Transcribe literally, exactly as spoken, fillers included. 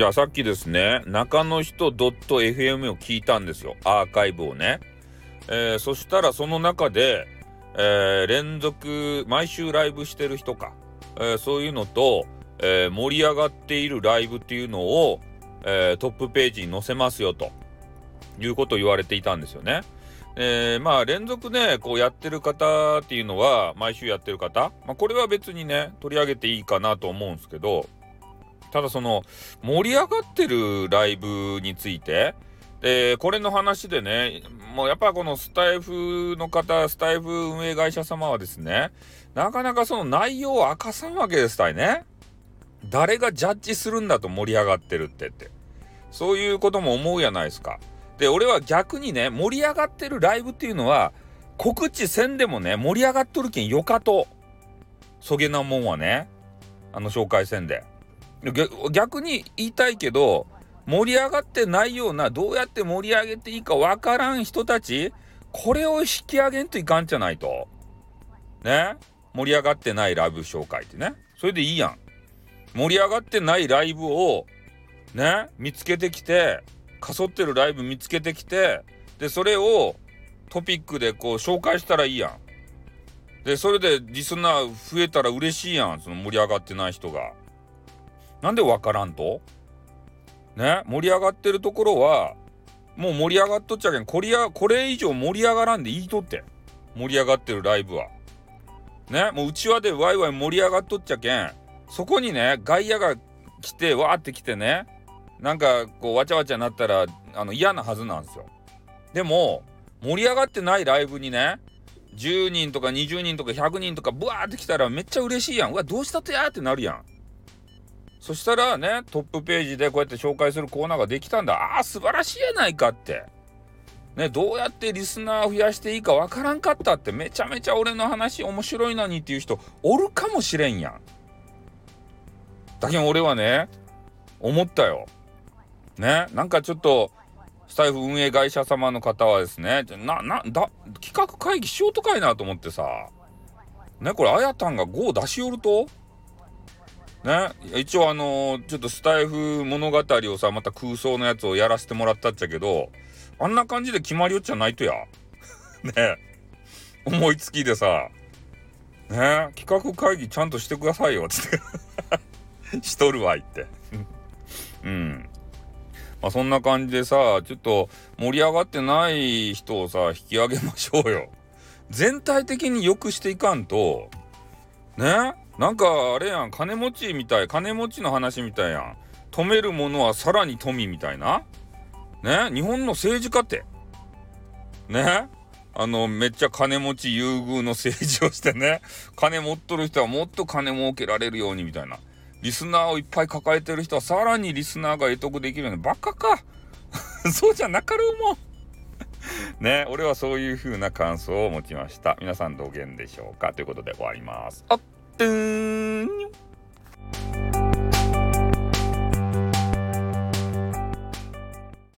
いや、さっきですね、中の人 .fm を聞いたんですよ、アーカイブをね。えー、そしたらその中で、えー、連続毎週ライブしてる人か、えー、そういうのと、えー、盛り上がっているライブっていうのを、えー、トップページに載せますよということを言われていたんですよね。えー、まあ連続ねこうやってる方っていうのは毎週やってる方、まあ、これは別にね取り上げていいかなと思うんですけど、ただその盛り上がってるライブについて、えー、これの話でね、もうやっぱこのスタイフの方、スタイフ運営会社様はですね、なかなかその内容を明かさんわけですたいね。誰がジャッジするんだと、盛り上がってるってってそういうことも思うやないですか。で、俺は逆にね、盛り上がってるライブっていうのは告知せんでもね、盛り上がっとるけんよかと、そげなもんはね、あの紹介せんで、逆に言いたいけど、盛り上がってないような、どうやって盛り上げていいかわからん人たち、これを引き上げんといかんじゃないとね。盛り上がってないライブ紹介ってね、それでいいやん。盛り上がってないライブをね見つけてきて、かそってるライブ見つけてきて、でそれをトピックでこう紹介したらいいやん。でそれでリスナー増えたら嬉しいやん。その盛り上がってない人がなんでわからんとね、盛り上がってるところはもう盛り上がっとっちゃけん、こりゃこれ以上盛り上がらんでいいとって、盛り上がってるライブはね、もううちわでワイワイ盛り上がっとっちゃけん、そこにね外野が来てわーって来てね、なんかこうわちゃわちゃになったらあの嫌なはずなんですよ。でも盛り上がってないライブにねじゅうにんとかにじゅうにんとかひゃくにんとかブワーって来たらめっちゃ嬉しいやん。うわどうしたとやーってなるやん。そしたらねトップページでこうやって紹介するコーナーができたんだ。あー素晴らしいやないかってね、どうやってリスナー増やしていいかわからんかったって、めちゃめちゃ俺の話面白いのにっていう人おるかもしれんやん。だけど俺はね思ったよね、なんかちょっとスタイフ運営会社様の方はですね、ななだ企画会議しようとかいなと思ってさね、これあやたんがごを出し寄るとね、一応あのー、ちょっとスタイフ物語をさ、また空想のやつをやらせてもらったっちゃけど、あんな感じで決まりよっちゃないとやね、思いつきでさね、企画会議ちゃんとしてくださいよつってしとるわいってうんまあ、そんな感じでさ、ちょっと盛り上がってない人をさ引き上げましょうよ。全体的に良くしていかんとね、なんかあれやん、金持ちみたい、金持ちの話みたいやん。富めるものはさらに富みたいなね、日本の政治家ってね、あのめっちゃ金持ち優遇の政治をしてね、金持っとる人はもっと金儲けられるようにみたいな、リスナーをいっぱい抱えてる人はさらにリスナーが得得できるよね。バカかそうじゃなかろうもんね、俺はそういう風な感想を持ちました。皆さんどげんでしょうかということで終わります。あっ、てーん。